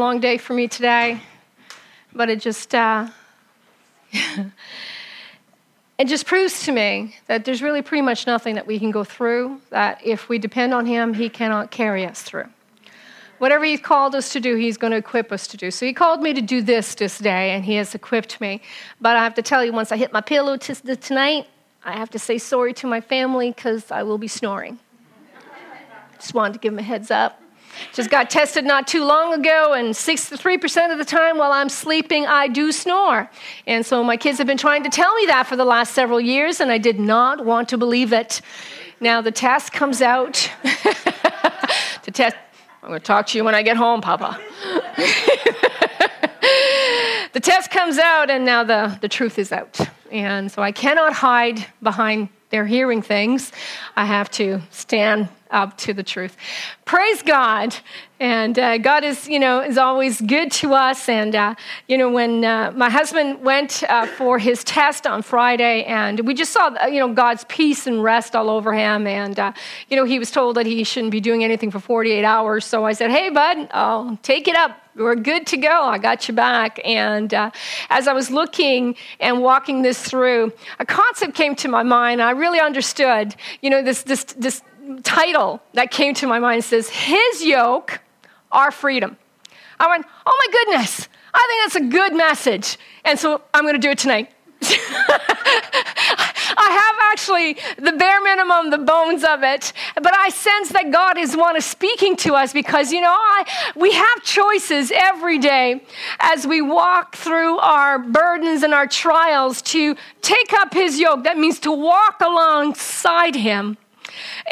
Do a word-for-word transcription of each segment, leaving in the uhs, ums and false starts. Long day for me today, but it just uh, it just proves to me that there's really pretty much nothing that we can go through that if we depend on Him, He cannot carry us through. Whatever He's called us to do, He's going to equip us to do. So He called me to do this this day, and He has equipped me. But I have to tell you, once I hit my pillow t- tonight, I have to say sorry to my family because I will be snoring. Just wanted to give them a heads up. Just got tested not too long ago, and sixty-three percent of the time while I'm sleeping, I do snore. And so my kids have been trying to tell me that for the last several years, and I did not want to believe it. Now the test comes out. The test, I'm going to talk to you when I get home, Papa. The test comes out, and now the, the truth is out. And so I cannot hide behind they're hearing things. I have to stand up to the truth. Praise God. And uh, God is, you know, is always good to us. And, uh, you know, when uh, my husband went uh, for his test on Friday, and we just saw, you know, God's peace and rest all over him. And, uh, you know, he was told that he shouldn't be doing anything for forty-eight hours. So I said, hey, bud, I'll take it up. We're good to go. I got you back. And uh, as I was looking and walking this through, a concept came to my mind. I really understood, you know, this this this title that came to my mind says, His yoke, our freedom. I went, oh my goodness, I think that's a good message. And so I'm going to do it tonight. I have actually the bare minimum, the bones of it, but I sense that God is one of speaking to us because, you know, I, we have choices every day as we walk through our burdens and our trials to take up His yoke. That means to walk alongside Him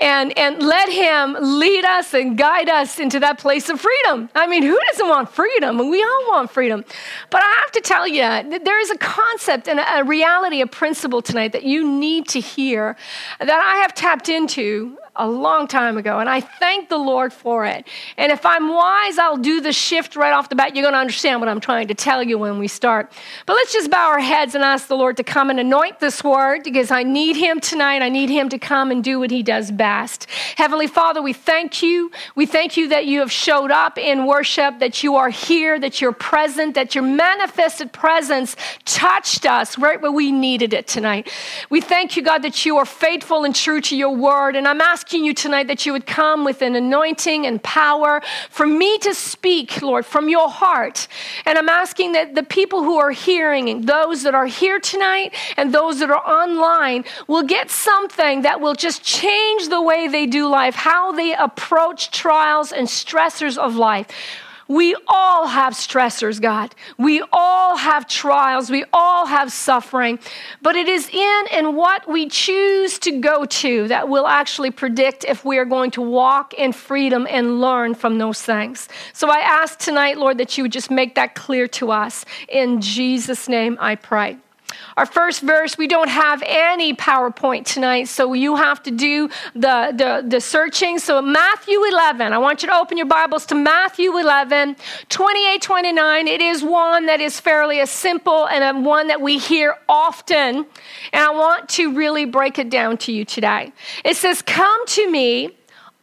and, and let Him lead us and guide us into that place of freedom. I mean, who doesn't want freedom? We all want freedom. But I have to tell you, that there is a concept and a reality, a principle tonight that you need to hear that I have tapped into a long time ago, and I thank the Lord for it. And if I'm wise, I'll do the shift right off the bat. You're going to understand what I'm trying to tell you when we start. But let's just bow our heads and ask the Lord to come and anoint this word because I need Him tonight. I need Him to come and do what He does best. Heavenly Father, we thank You. We thank You that You have showed up in worship, that You are here, that You're present, that Your manifested presence touched us right where we needed it tonight. We thank You, God, that You are faithful and true to Your word. And I'm asking You tonight that You would come with an anointing and power for me to speak, Lord, from Your heart. And I'm asking that the people who are hearing and those that are here tonight and those that are online will get something that will just change the way they do life, how they approach trials and stressors of life. We all have stressors, God. We all have trials. We all have suffering. But it is in and what we choose to go to that will actually predict if we are going to walk in freedom and learn from those things. So I ask tonight, Lord, that You would just make that clear to us. In Jesus' name I pray. Our first verse, we don't have any PowerPoint tonight, so you have to do the, the, the searching. So Matthew eleven, I want you to open your Bibles to Matthew eleven, twenty-eight, twenty-nine. It is one that is fairly a simple and a one that we hear often, and I want to really break it down to you today. It says, "Come to me,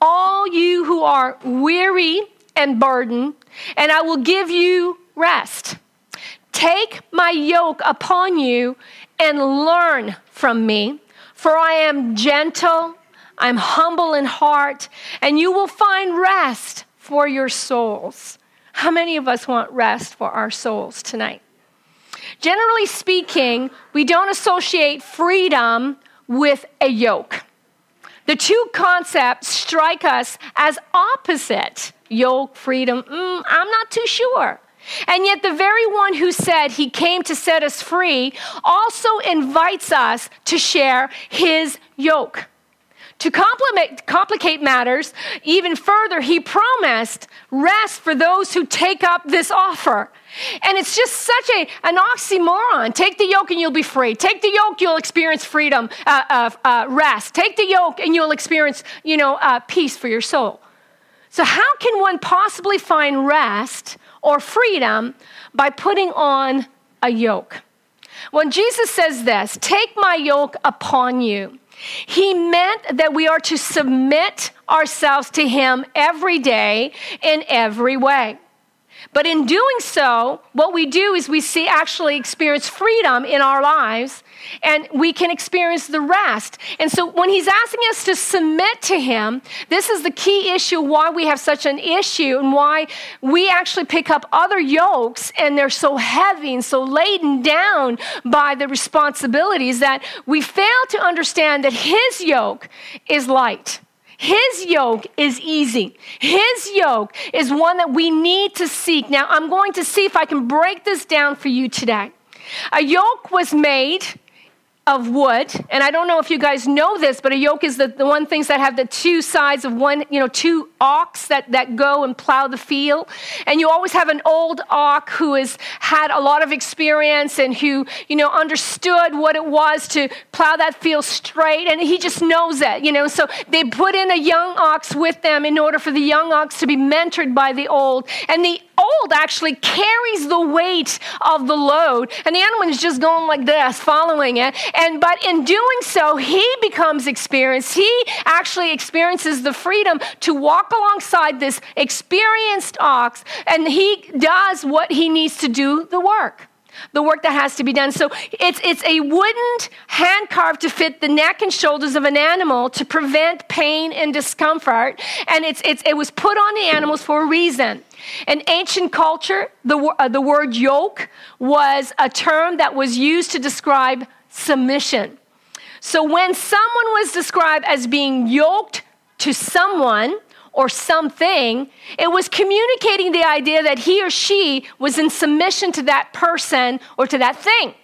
all you who are weary and burdened, and I will give you rest. Take my yoke upon you and learn from me, for I am gentle, I'm humble in heart, and you will find rest for your souls." How many of us want rest for our souls tonight? Generally speaking, we don't associate freedom with a yoke. The two concepts strike us as opposite. Yoke, freedom, mm, I'm not too sure. And yet the very one who said He came to set us free also invites us to share His yoke. To complicate matters even further, He promised rest for those who take up this offer. And it's just such a, an oxymoron. Take the yoke and you'll be free. Take the yoke, you'll experience freedom, uh, uh, uh, rest. Take the yoke and you'll experience, you know, uh, peace for your soul. So how can one possibly find rest or freedom by putting on a yoke? When Jesus says this, "Take my yoke upon you," He meant that we are to submit ourselves to Him every day in every way. But in doing so, what we do is we see actually experience freedom in our lives, and we can experience the rest. And so when he's asking us to submit to him, this is the key issue why we have such an issue and why we actually pick up other yokes and they're so heavy and so laden down by the responsibilities that we fail to understand that his yoke is light. His yoke is easy. His yoke is one that we need to seek. Now, I'm going to see if I can break this down for you today. A yoke was made of wood, and I don't know if you guys know this, but a yoke is the, the one things that have the two sides of one, you know, two ox that, that go and plow the field. And you always have an old ox who has had a lot of experience and who, you know, understood what it was to plow that field straight, and he just knows that, you know. So they put in a young ox with them in order for the young ox to be mentored by the old, and the old actually carries the weight of the load, and the animal is just going like this, following it. And but in doing so, he becomes experienced. He actually experiences the freedom to walk alongside this experienced ox, and he does what he needs to do the work. The work that has to be done. So it's it's a wooden hand carved to fit the neck and shoulders of an animal to prevent pain and discomfort. And it's it's it was put on the animals for a reason. In ancient culture, the uh, the word yoke was a term that was used to describe submission. So when someone was described as being yoked to someone or something, it was communicating the idea that he or she was in submission to that person or to that thing.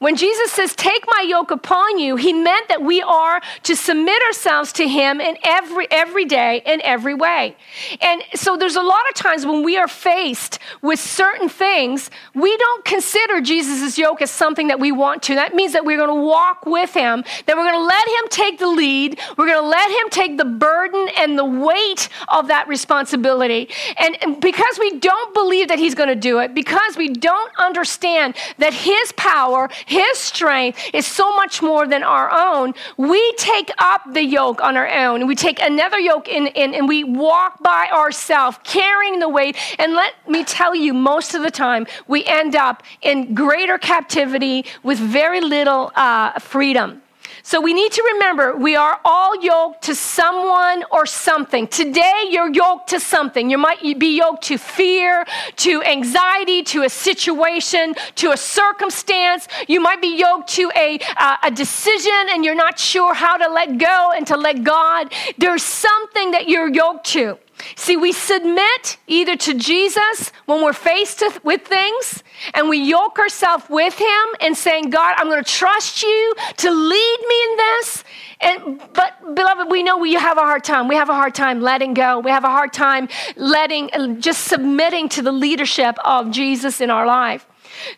When Jesus says, "Take my yoke upon you," he meant that we are to submit ourselves to him in every every day, in every way. And so there's a lot of times when we are faced with certain things, we don't consider Jesus' yoke as something that we want to. That means that we're going to walk with him, that we're going to let him take the lead, we're going to let him take the burden and the weight of that responsibility. And, and because we don't believe that he's going to do it, because we don't understand that his power, his strength is so much more than our own, we take up the yoke on our own. We take another yoke in, in, and we walk by ourselves, carrying the weight. And let me tell you, most of the time, we end up in greater captivity with very little uh, freedom. So we need to remember we are all yoked to someone or something. Today, you're yoked to something. You might be yoked to fear, to anxiety, to a situation, to a circumstance. You might be yoked to a, uh, a decision, and you're not sure how to let go and to let God. There's something that you're yoked to. See, we submit either to Jesus when we're faced with things, and we yoke ourselves with him and saying, "God, I'm going to trust you to lead me in this." And but, beloved, we know we have a hard time. We have a hard time letting go. We have a hard time letting, just submitting to the leadership of Jesus in our life.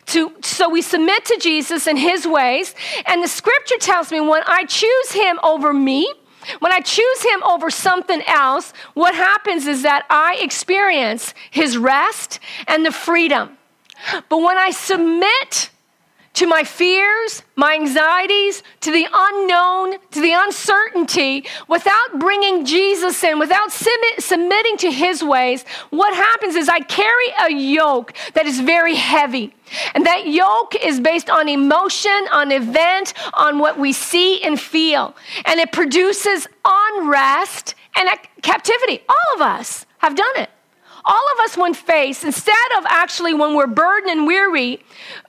To, so we submit to Jesus and his ways. And the scripture tells me when I choose him over me, when I choose him over something else, what happens is that I experience his rest and the freedom. But when I submit to my fears, my anxieties, to the unknown, to the uncertainty, without bringing Jesus in, without submit, submitting to his ways, what happens is I carry a yoke that is very heavy. And that yoke is based on emotion, on event, on what we see and feel. And it produces unrest and captivity. All of us have done it. All of us, when faced, instead of actually when we're burdened and weary,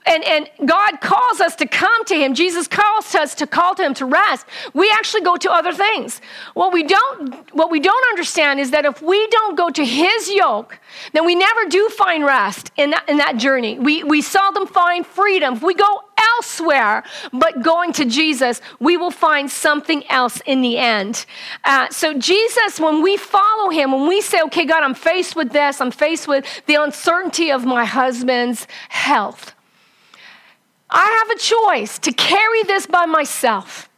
and, and God calls us to come to him, Jesus calls us to call to him to rest, we actually go to other things. What we don't, what we don't understand is that if we don't go to his yoke, then we never do find rest in that, in that journey. We, we seldom find freedom. If we go elsewhere, but going to Jesus, we will find something else in the end. Uh, so Jesus, when we follow him, when we say, "Okay, God, I'm faced with this, I'm faced with the uncertainty of my husband's health. I have a choice to carry this by myself,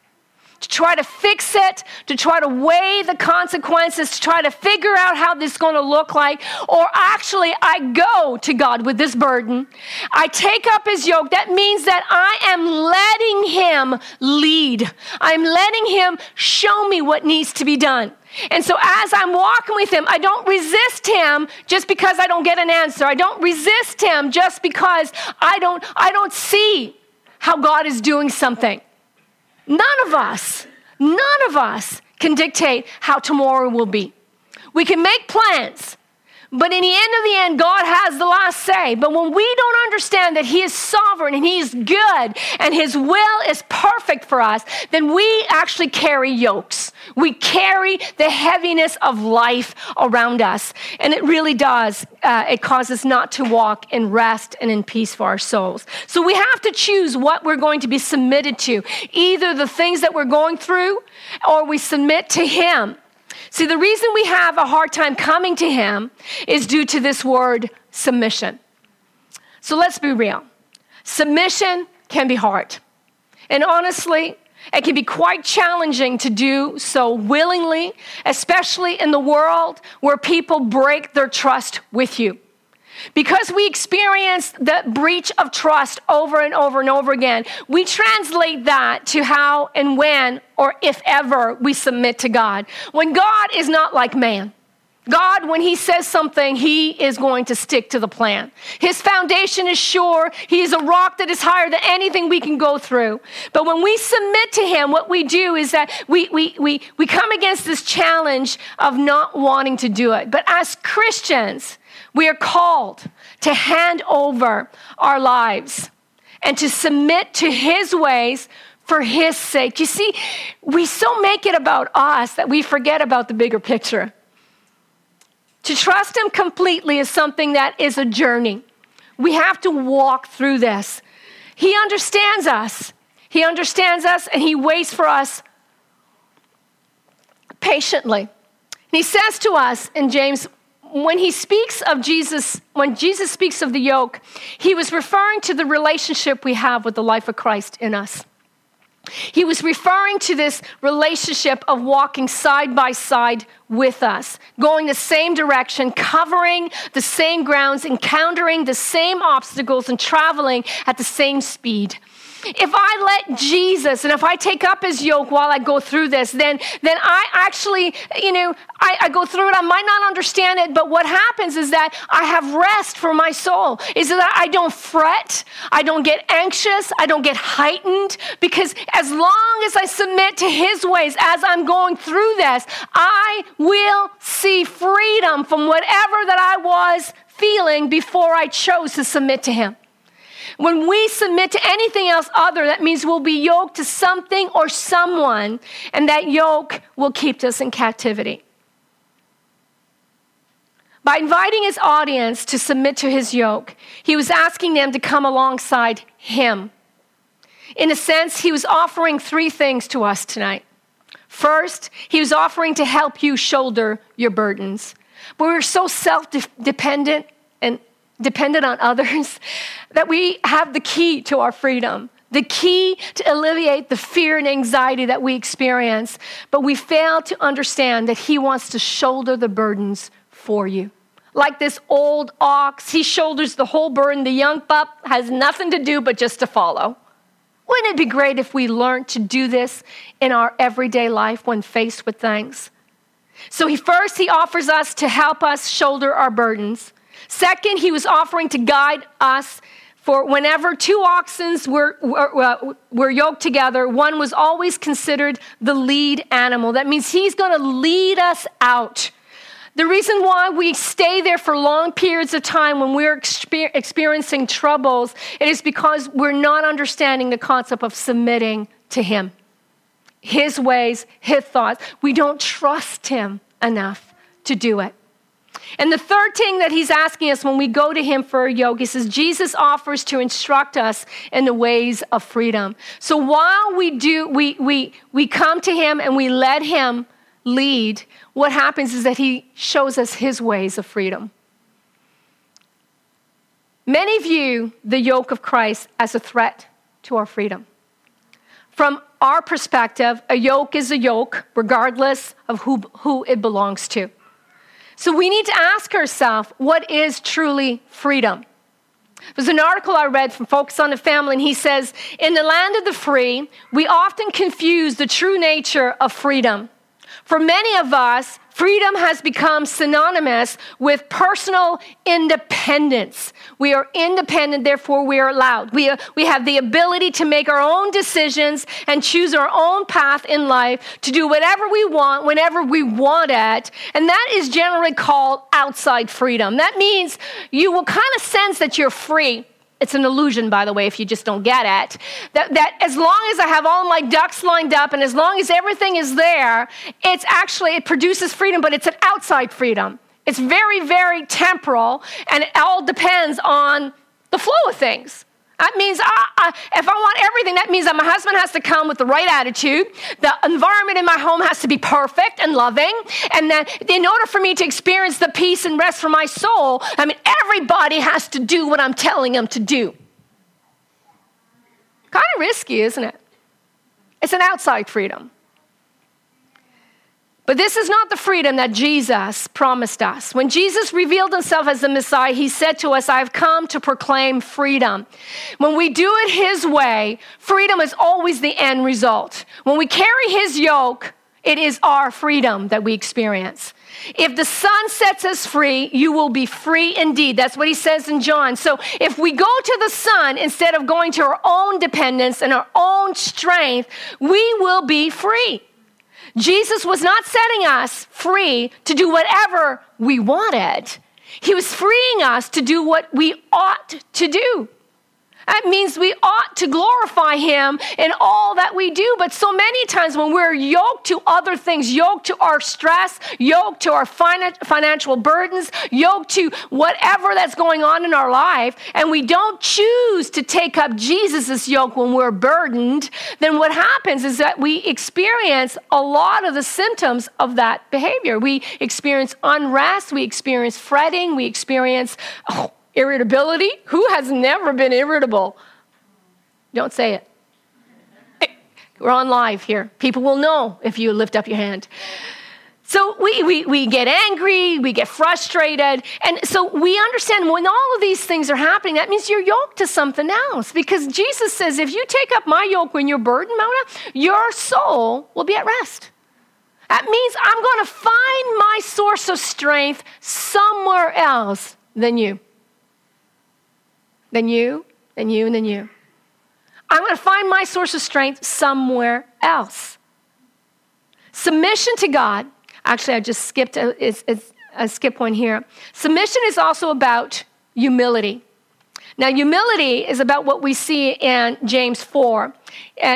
to try to fix it, to try to weigh the consequences, to try to figure out how this is going to look like. Or actually, I go to God with this burden. I take up his yoke. That means that I am letting him lead. I'm letting him show me what needs to be done. And so as I'm walking with him, I don't resist him just because I don't get an answer. I don't resist him just because I don't, I don't see how God is doing something. None of us, none of us can dictate how tomorrow will be. We can make plans, but in the end of the end, God has the last say. But when we don't understand that he is sovereign and he is good and his will is perfect for us, then we actually carry yokes. We carry the heaviness of life around us. And it really does, uh, it causes not to walk in rest and in peace for our souls. So we have to choose what we're going to be submitted to, either the things that we're going through or we submit to him. See, the reason we have a hard time coming to him is due to this word, submission. So let's be real. Submission can be hard. And honestly, it can be quite challenging to do so willingly, especially in the world where people break their trust with you. Because we experience the breach of trust over and over and over again, we translate that to how and when or if ever we submit to God. When God is not like man. God, when he says something, he is going to stick to the plan. His foundation is sure. He is a rock that is higher than anything we can go through. But when we submit to him, what we do is that we we we we come against this challenge of not wanting to do it. But as Christians, we are called to hand over our lives and to submit to his ways for his sake. You see, we so make it about us that we forget about the bigger picture. To trust him completely is something that is a journey. We have to walk through this. He understands us. He understands us and he waits for us patiently. And he says to us in James, when he speaks of Jesus, when Jesus speaks of the yoke, he was referring to the relationship we have with the life of Christ in us. He was referring to this relationship of walking side by side with us, going the same direction, covering the same grounds, encountering the same obstacles, and traveling at the same speed. If I let Jesus and if I take up his yoke while I go through this, then, then I actually, you know, I, I go through it. I might not understand it, but what happens is that I have rest for my soul, is that I don't fret, I don't get anxious, I don't get heightened, because as long as I submit to his ways, as I'm going through this, I will see freedom from whatever that I was feeling before I chose to submit to him. When we submit to anything else other, that means we'll be yoked to something or someone, and that yoke will keep us in captivity. By inviting his audience to submit to his yoke, he was asking them to come alongside him. In a sense, he was offering three things to us tonight. First, he was offering to help you shoulder your burdens. But we're so self-dependent and dependent on others, that we have the key to our freedom, the key to alleviate the fear and anxiety that we experience, but we fail to understand that he wants to shoulder the burdens for you. Like this old ox, he shoulders the whole burden. The young pup has nothing to do but just to follow. Wouldn't it be great if we learned to do this in our everyday life when faced with things? So he first, he offers us to help us shoulder our burdens. Second, he was offering to guide us, for whenever two oxen were, were, were yoked together, one was always considered the lead animal. That means he's going to lead us out. The reason why we stay there for long periods of time when we're exper- experiencing troubles, it is because we're not understanding the concept of submitting to him, his ways, his thoughts. We don't trust him enough to do it. And the third thing that he's asking us when we go to him for a yoke, he says, Jesus offers to instruct us in the ways of freedom. So while we do, we we we come to him and we let him lead, what happens is that he shows us his ways of freedom. Many view the yoke of Christ as a threat to our freedom. From our perspective, a yoke is a yoke, regardless of who, who it belongs to. So we need to ask ourselves, what is truly freedom? There's an article I read from Focus on the Family, and he says, in the land of the free, we often confuse the true nature of freedom. For many of us, freedom has become synonymous with personal independence. We are independent, therefore we are allowed. We, we have the ability to make our own decisions and choose our own path in life, to do whatever we want, whenever we want it. And that is generally called outside freedom. That means you will kind of sense that you're free. It's an illusion, by the way, if you just don't get it, that, that as long as I have all my ducks lined up and as long as everything is there, it's actually, it produces freedom, but it's an outside freedom. It's very, very temporal, and it all depends on the flow of things. That means I, I, if I want everything, that means that my husband has to come with the right attitude. The environment in my home has to be perfect and loving. And then in order for me to experience the peace and rest for my soul, I mean, everybody has to do what I'm telling them to do. Kind of risky, isn't it? It's an outside freedom. But this is not the freedom that Jesus promised us. When Jesus revealed himself as the Messiah, he said to us, I've come to proclaim freedom. When we do it his way, freedom is always the end result. When we carry his yoke, it is our freedom that we experience. If the Son sets us free, you will be free indeed. That's what he says in John. So if we go to the Son instead of going to our own dependence and our own strength, we will be free. Jesus was not setting us free to do whatever we wanted. He was freeing us to do what we ought to do. That means we ought to glorify him in all that we do. But so many times when we're yoked to other things, yoked to our stress, yoked to our financial burdens, yoked to whatever that's going on in our life, and we don't choose to take up Jesus' yoke when we're burdened, then what happens is that we experience a lot of the symptoms of that behavior. We experience unrest, we experience fretting, we experience... oh, irritability. Who has never been irritable? Don't say it. We're on live here. People will know if you lift up your hand. So we, we, we get angry, we get frustrated. And so we understand when all of these things are happening, that means you're yoked to something else. Because Jesus says, if you take up my yoke when you're burdened, Mona, your soul will be at rest. That means I'm going to find my source of strength somewhere else than you. Then you, then you, and then you. I'm going to find my source of strength somewhere else. Submission to God. Actually, I just skipped a, it's, it's a skip one here. Submission is also about humility. Now, humility is about what we see in James four,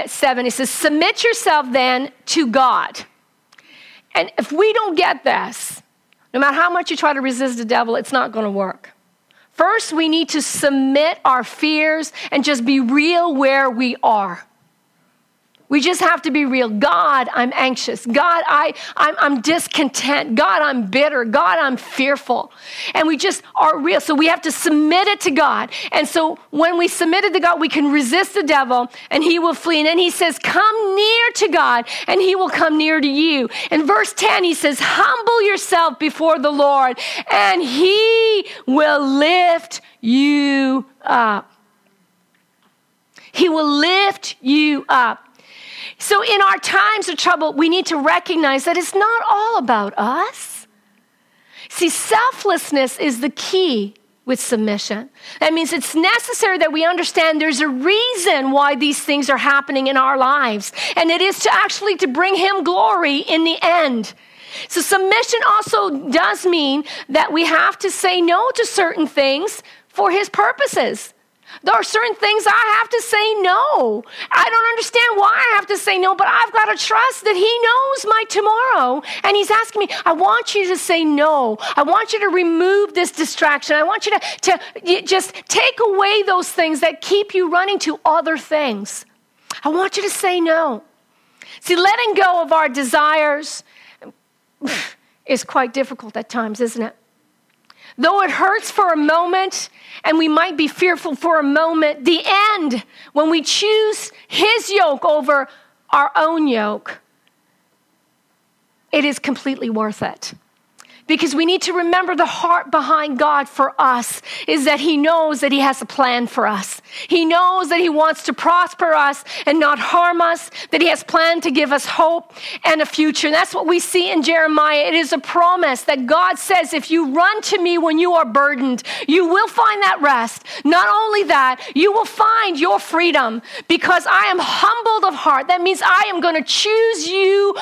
seven. It says, submit yourself then to God. And if we don't get this, no matter how much you try to resist the devil, it's not going to work. First, we need to submit our fears and just be real where we are. We just have to be real. God, I'm anxious. God, I, I'm, I'm discontent. God, I'm bitter. God, I'm fearful. And we just are real. So we have to submit it to God. And so when we submit it to God, we can resist the devil and he will flee. And then he says, come near to God and he will come near to you. In verse ten, he says, humble yourself before the Lord and he will lift you up. He will lift you up. So in our times of trouble, we need to recognize that it's not all about us. See, selflessness is the key with submission. That means it's necessary that we understand there's a reason why these things are happening in our lives. And it is to actually to bring him glory in the end. So submission also does mean that we have to say no to certain things for his purposes. There are certain things I have to say no. I don't understand why I have to say no, but I've got to trust that he knows my tomorrow. And he's asking me, I want you to say no. I want you to remove this distraction. I want you to, to just take away those things that keep you running to other things. I want you to say no. See, letting go of our desires is quite difficult at times, isn't it? Though it hurts for a moment, and we might be fearful for a moment, the end, when we choose his yoke over our own yoke, it is completely worth it. Because we need to remember the heart behind God for us is that he knows that he has a plan for us. He knows that he wants to prosper us and not harm us, that he has planned to give us hope and a future. And that's what we see in Jeremiah. It is a promise that God says, if you run to me when you are burdened, you will find that rest. Not only that, you will find your freedom because I am humbled of heart. That means I am going to choose you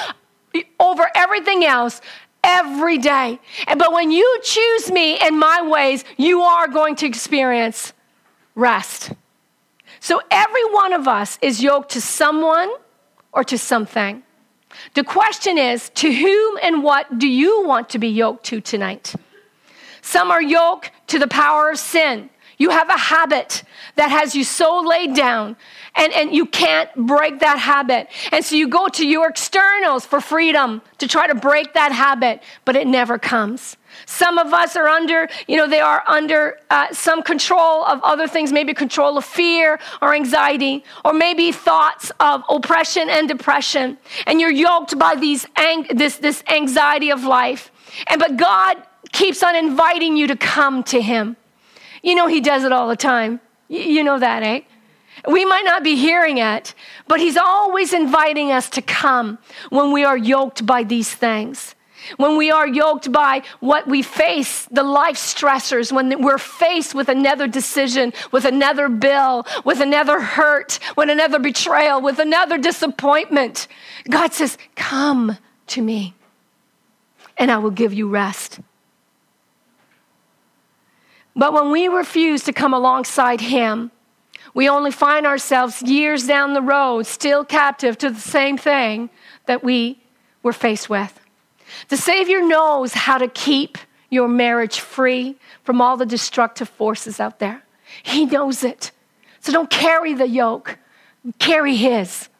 over everything else every day. But when you choose me and my ways, you are going to experience rest. So every one of us is yoked to someone or to something. The question is, to whom and what do you want to be yoked to tonight? Some are yoked to the power of sin. You have a habit that has you so laid down and, and you can't break that habit. And so you go to your externals for freedom to try to break that habit, but it never comes. Some of us are under, you know, they are under uh, some control of other things, maybe control of fear or anxiety, or maybe thoughts of oppression and depression. And you're yoked by these ang- this, this anxiety of life. And but God keeps on inviting you to come to him. You know he does it all the time. You know that, eh? We might not be hearing it, but he's always inviting us to come when we are yoked by these things. When we are yoked by what we face, the life stressors, when we're faced with another decision, with another bill, with another hurt, with another betrayal, with another disappointment. God says, come to me and I will give you rest. But when we refuse to come alongside him, we only find ourselves years down the road still captive to the same thing that we were faced with. The Savior knows how to keep your marriage free from all the destructive forces out there. He knows it. So don't carry the yoke, carry his.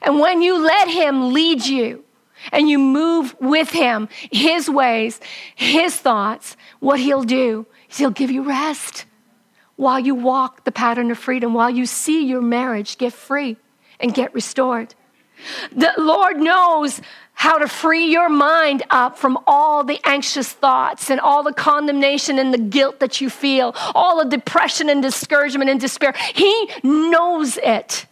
And when you let him lead you, and you move with him, his ways, his thoughts, what he'll do is he'll give you rest while you walk the pattern of freedom, while you see your marriage get free and get restored. The Lord knows how to free your mind up from all the anxious thoughts and all the condemnation and the guilt that you feel, all the depression and discouragement and despair. He knows it.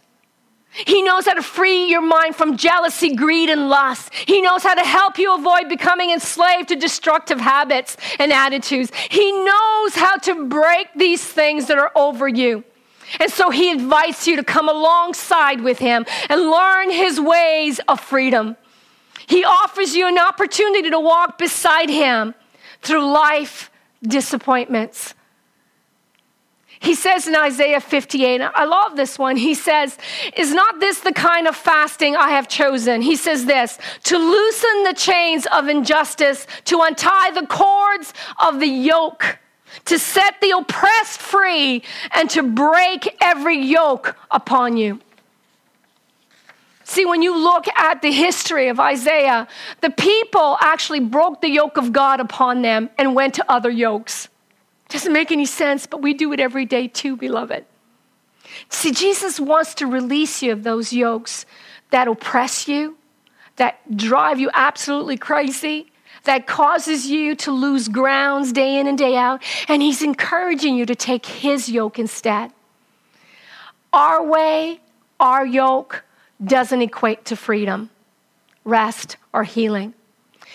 He knows how to free your mind from jealousy, greed, and lust. He knows how to help you avoid becoming enslaved to destructive habits and attitudes. He knows how to break these things that are over you. And so he invites you to come alongside with him and learn his ways of freedom. He offers you an opportunity to walk beside him through life disappointments. He says in Isaiah fifty-eight, I love this one. He says, is not this the kind of fasting I have chosen? He says this, to loosen the chains of injustice, to untie the cords of the yoke, to set the oppressed free, and to break every yoke upon you. See, when you look at the history of Isaiah, the people actually broke the yoke of God upon them and went to other yokes. Doesn't make any sense, but we do it every day too, beloved. See, Jesus wants to release you of those yokes that oppress you, that drive you absolutely crazy, that causes you to lose grounds day in and day out, and he's encouraging you to take his yoke instead. Our way, our yoke doesn't equate to freedom, rest, or healing.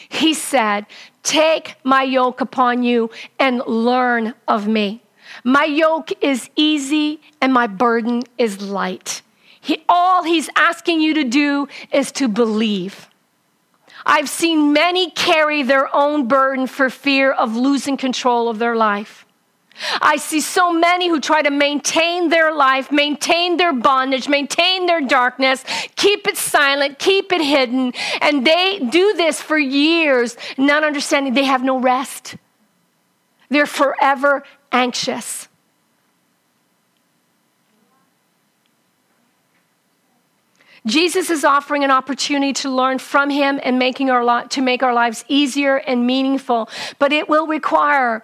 He said, take my yoke upon you and learn of me. My yoke is easy and my burden is light. He, all he's asking you to do is to believe. I've seen many carry their own burden for fear of losing control of their life. I see so many who try to maintain their life, maintain their bondage, maintain their darkness, keep it silent, keep it hidden. And they do this for years, not understanding they have no rest. They're forever anxious. Jesus is offering an opportunity to learn from him and making our lot to make our lives easier and meaningful, but it will require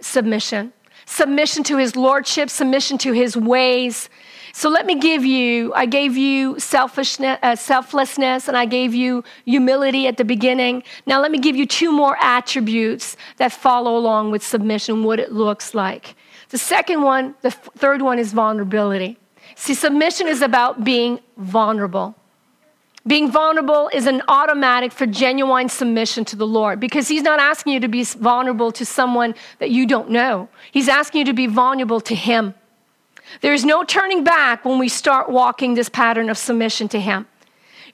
submission. submission to his lordship, submission to his ways. So let me give you, I gave you selfishness, uh, selflessness, and I gave you humility at the beginning. Now let me give you two more attributes that follow along with submission, what it looks like. The second one, the f- third one is vulnerability. See, submission is about being vulnerable. Being vulnerable is an automatic for genuine submission to the Lord, because he's not asking you to be vulnerable to someone that you don't know. He's asking you to be vulnerable to him. There is no turning back when we start walking this pattern of submission to him.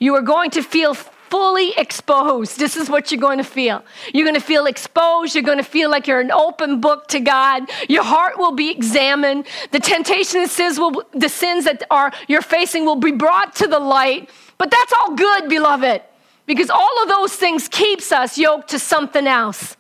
You are going to feel fully exposed. This is what you're going to feel. You're going to feel exposed. You're going to feel like you're an open book to God. Your heart will be examined. The temptation and sins will, the sins that are you're facing will be brought to the light. But that's all good, beloved, because all of those things keeps us yoked to something else.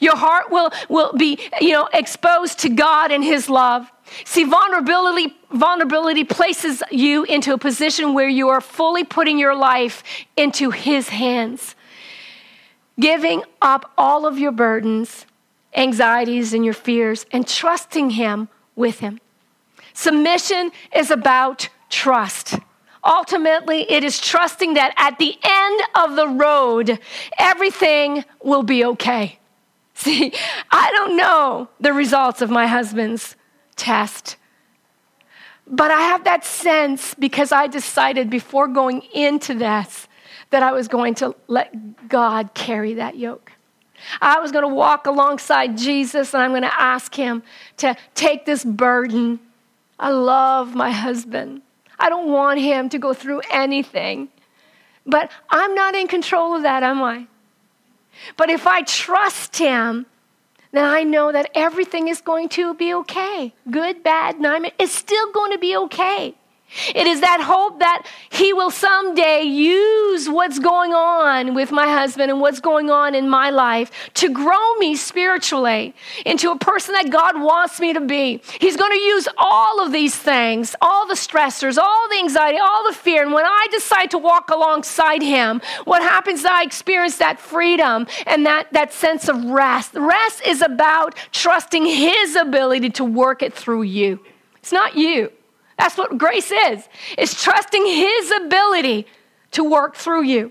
Your heart will, will be, you know, exposed to God and his love. See, vulnerability, vulnerability places you into a position where you are fully putting your life into his hands, giving up all of your burdens, anxieties, and your fears, and trusting him with him. Submission is about trust. Ultimately, it is trusting that at the end of the road, everything will be okay. See, I don't know the results of my husband's test, but I have that sense because I decided before going into this that I was going to let God carry that yoke. I was going to walk alongside Jesus, and I'm going to ask him to take this burden. I love my husband. I don't want him to go through anything. But I'm not in control of that, am I? But if I trust him, then I know that everything is going to be okay. Good, bad, nightmare, it's still going to be okay. It is that hope that he will someday use what's going on with my husband and what's going on in my life to grow me spiritually into a person that God wants me to be. He's going to use all of these things, all the stressors, all the anxiety, all the fear. And when I decide to walk alongside him, what happens is I experience that freedom and that, that sense of rest. Rest is about trusting his ability to work it through you. It's not you. That's what grace is. It's trusting his ability to work through you.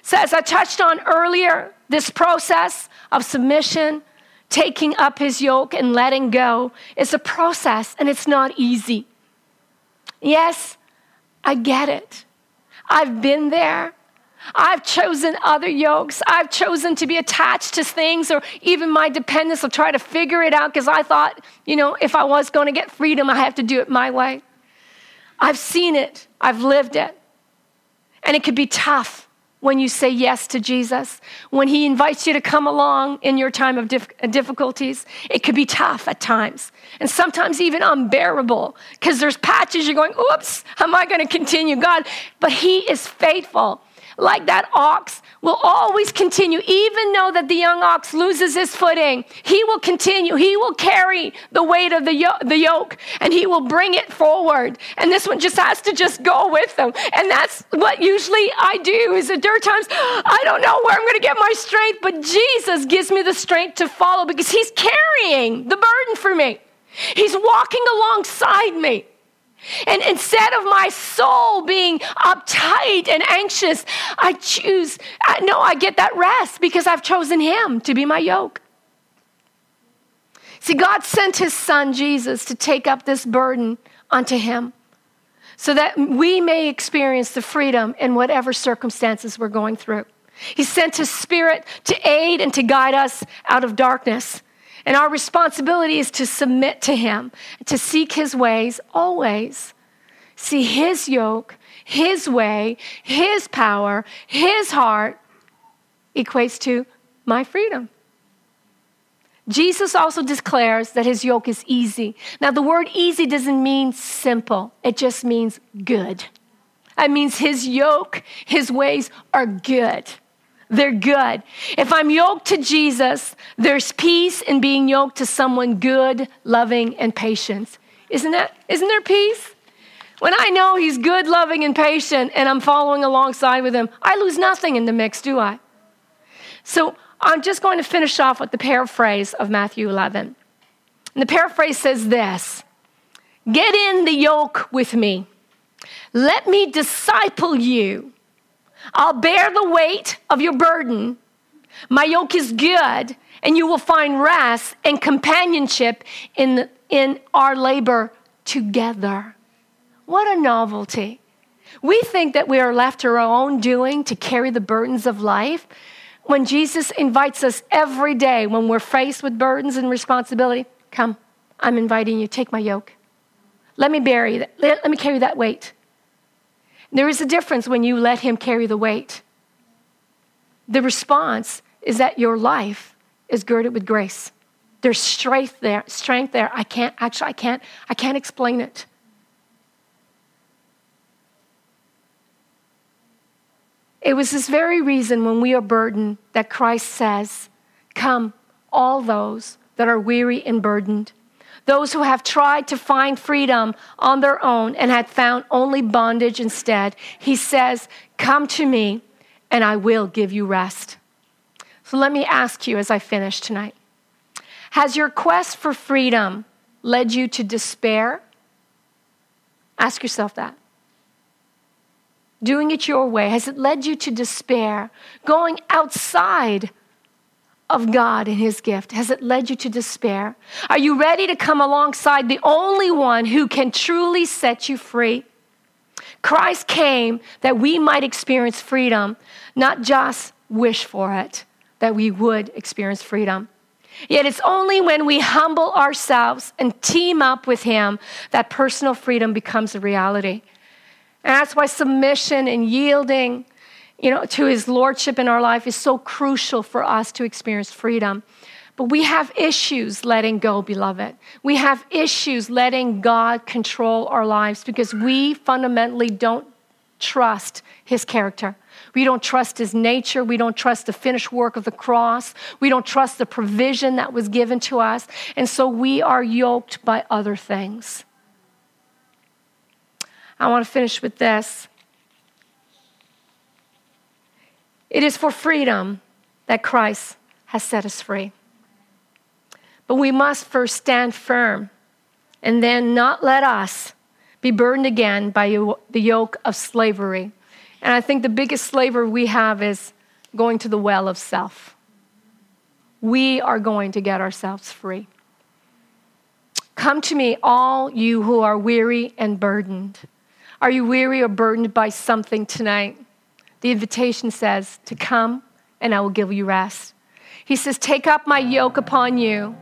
So as I touched on earlier, this process of submission, taking up his yoke and letting go is a process, and it's not easy. Yes, I get it. I've been there. I've chosen other yokes. I've chosen to be attached to things, or even my dependence will try to figure it out because I thought, you know, if I was going to get freedom, I have to do it my way. I've seen it. I've lived it. And it could be tough when you say yes to Jesus, when he invites you to come along in your time of dif- difficulties. It could be tough at times, and sometimes even unbearable, because there's patches you're going, oops, how am I going to continue, God? But he is faithful. Like that ox will always continue, even though that the young ox loses his footing, he will continue. He will carry the weight of the yoke, the yoke, and he will bring it forward. And this one just has to just go with them. And that's what usually I do is at there times, I don't know where I'm going to get my strength, but Jesus gives me the strength to follow because he's carrying the burden for me. He's walking alongside me. And instead of my soul being uptight and anxious, I choose, I, no, I get that rest because I've chosen him to be my yoke. See, God sent his son, Jesus, to take up this burden unto him so that we may experience the freedom in whatever circumstances we're going through. He sent his spirit to aid and to guide us out of darkness. And our responsibility is to submit to him, to seek his ways always. See, his yoke, his way, his power, his heart equates to my freedom. Jesus also declares that his yoke is easy. Now, the word easy doesn't mean simple. It just means good. It means his yoke, his ways are good. They're good. If I'm yoked to Jesus, there's peace in being yoked to someone good, loving, and patient. Isn't that, isn't there peace? When I know he's good, loving, and patient, and I'm following alongside with him, I lose nothing in the mix, do I? So I'm just going to finish off with the paraphrase of Matthew eleven. And the paraphrase says this: get in the yoke with me. Let me disciple you. I'll bear the weight of your burden. My yoke is good, and you will find rest and companionship in, the, in our labor together. What a novelty. We think that we are left to our own doing to carry the burdens of life. When Jesus invites us every day, when we're faced with burdens and responsibility, come, I'm inviting you, take my yoke. Let me bear that. Let, let me carry that weight. There is a difference when you let him carry the weight. The response is that your life is girded with grace. There's strength there, strength there. I can't, actually, I can't, I can't explain it. It was this very reason when we are burdened that Christ says, come, all those that are weary and burdened, those who have tried to find freedom on their own and had found only bondage instead. He says, come to me and I will give you rest. So let me ask you as I finish tonight, has your quest for freedom led you to despair? Ask yourself that. Doing it your way, has it led you to despair? Going outside of God and his gift, has it led you to despair? Are you ready to come alongside the only one who can truly set you free? Christ came that we might experience freedom, not just wish for it, that we would experience freedom. Yet it's only when we humble ourselves and team up with him that personal freedom becomes a reality. And that's why submission and yielding, you know, to his lordship in our life is so crucial for us to experience freedom. But we have issues letting go, beloved. We have issues letting God control our lives because we fundamentally don't trust his character. We don't trust his nature. We don't trust the finished work of the cross. We don't trust the provision that was given to us. And so we are yoked by other things. I want to finish with this. It is for freedom that Christ has set us free. But we must first stand firm and then not let us be burdened again by the yoke of slavery. And I think the biggest slavery we have is going to the well of self. We are going to get ourselves free. Come to me, all you who are weary and burdened. Are you weary or burdened by something tonight? The invitation says to come and I will give you rest. He says, take up my yoke upon you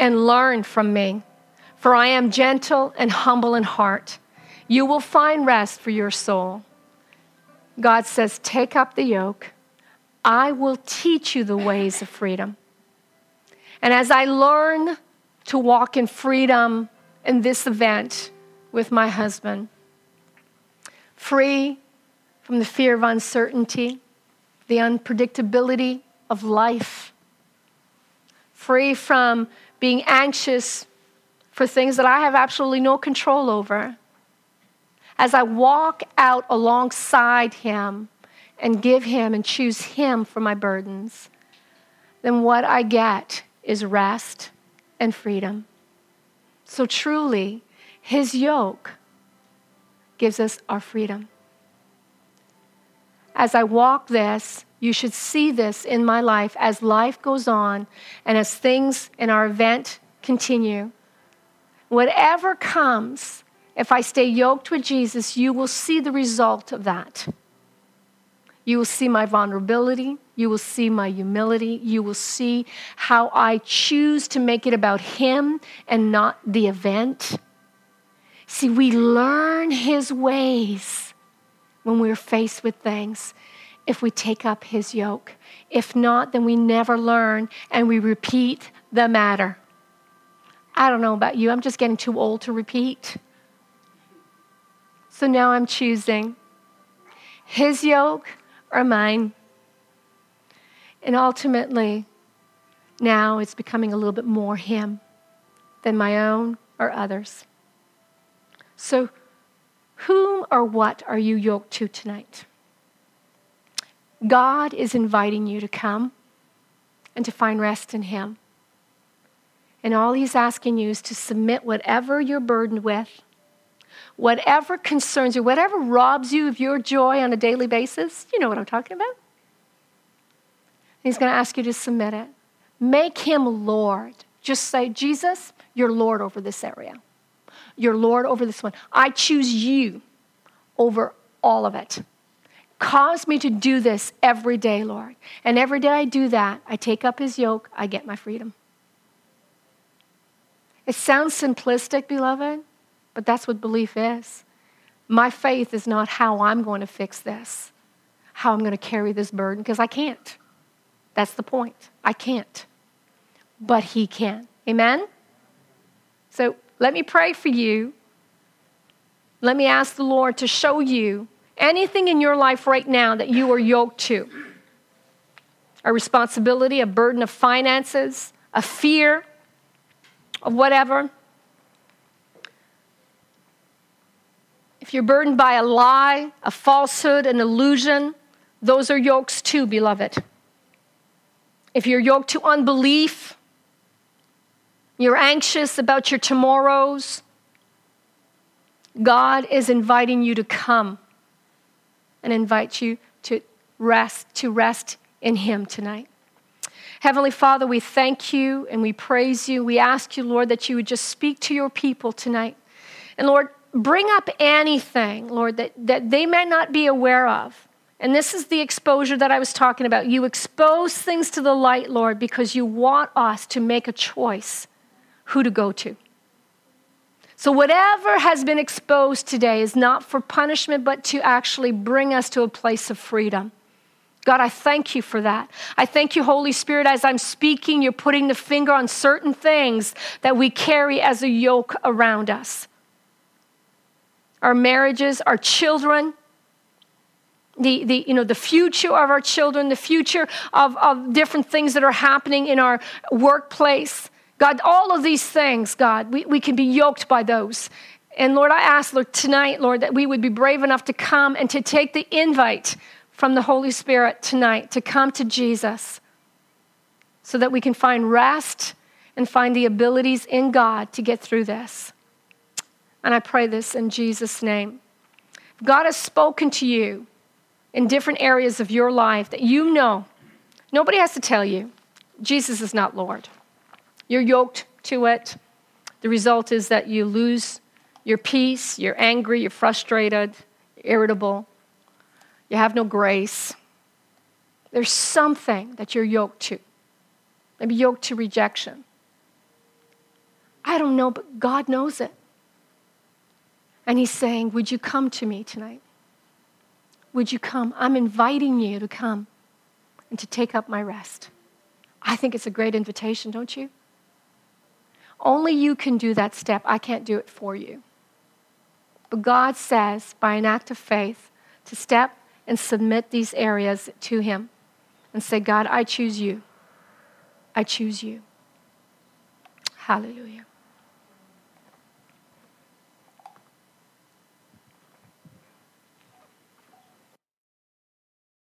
and learn from me, for I am gentle and humble in heart. You will find rest for your soul. God says, take up the yoke. I will teach you the ways of freedom. And as I learn to walk in freedom in this event with my husband, free from the fear of uncertainty, the unpredictability of life, free from being anxious for things that I have absolutely no control over. As I walk out alongside him and give him and choose him for my burdens, then what I get is rest and freedom. So truly, his yoke gives us our freedom. As I walk this, you should see this in my life as life goes on and as things in our event continue. Whatever comes, if I stay yoked with Jesus, you will see the result of that. You will see my vulnerability. You will see my humility. You will see how I choose to make it about him and not the event. See, we learn his ways when we're faced with things, if we take up his yoke. If not, then we never learn and we repeat the matter. I don't know about you. I'm just getting too old to repeat. So now I'm choosing his yoke or mine. And ultimately, now it's becoming a little bit more him than my own or others. So whom or what are you yoked to tonight? God is inviting you to come and to find rest in him. And all he's asking you is to submit whatever you're burdened with, whatever concerns you, whatever robs you of your joy on a daily basis. You know what I'm talking about. He's going to ask you to submit it. Make him Lord. Just say, Jesus, you're Lord over this area. You're Lord over this one. I choose you over all of it. Cause me to do this every day, Lord. And every day I do that, I take up his yoke, I get my freedom. It sounds simplistic, beloved, but that's what belief is. My faith is not how I'm going to fix this, how I'm going to carry this burden, because I can't. That's the point. I can't, but he can. Amen? So let me pray for you. Let me ask the Lord to show you anything in your life right now that you are yoked to. A responsibility, a burden of finances, a fear of whatever. If you're burdened by a lie, a falsehood, an illusion, those are yokes too, beloved. If you're yoked to unbelief, you're anxious about your tomorrows, God is inviting you to come and invite you to rest, to rest in him tonight. Heavenly Father, we thank you and we praise you. We ask you, Lord, that you would just speak to your people tonight. And Lord, bring up anything, Lord, that, that they may not be aware of. And this is the exposure that I was talking about. You expose things to the light, Lord, because you want us to make a choice who to go to. So whatever has been exposed today is not for punishment, but to actually bring us to a place of freedom. God, I thank you for that. I thank you, Holy Spirit, as I'm speaking, you're putting the finger on certain things that we carry as a yoke around us. Our marriages, our children, The, the you know the future of our children, the future of, of different things that are happening in our workplace. God, all of these things, God, we, we can be yoked by those. And Lord, I ask, Lord, tonight, Lord, that we would be brave enough to come and to take the invite from the Holy Spirit tonight, to come to Jesus so that we can find rest and find the abilities in God to get through this. And I pray this in Jesus' name. God has spoken to you in different areas of your life that you know, nobody has to tell you, Jesus is not Lord. You're yoked to it. The result is that you lose your peace, you're angry, you're frustrated, you're irritable, you have no grace. There's something that you're yoked to. Maybe yoked to rejection. I don't know, but God knows it. And he's saying, would you come to me tonight? Would you come? I'm inviting you to come and to take up my rest. I think it's a great invitation, don't you? Only you can do that step. I can't do it for you. But God says, by an act of faith, to step and submit these areas to him and say, God, I choose you. I choose you. Hallelujah.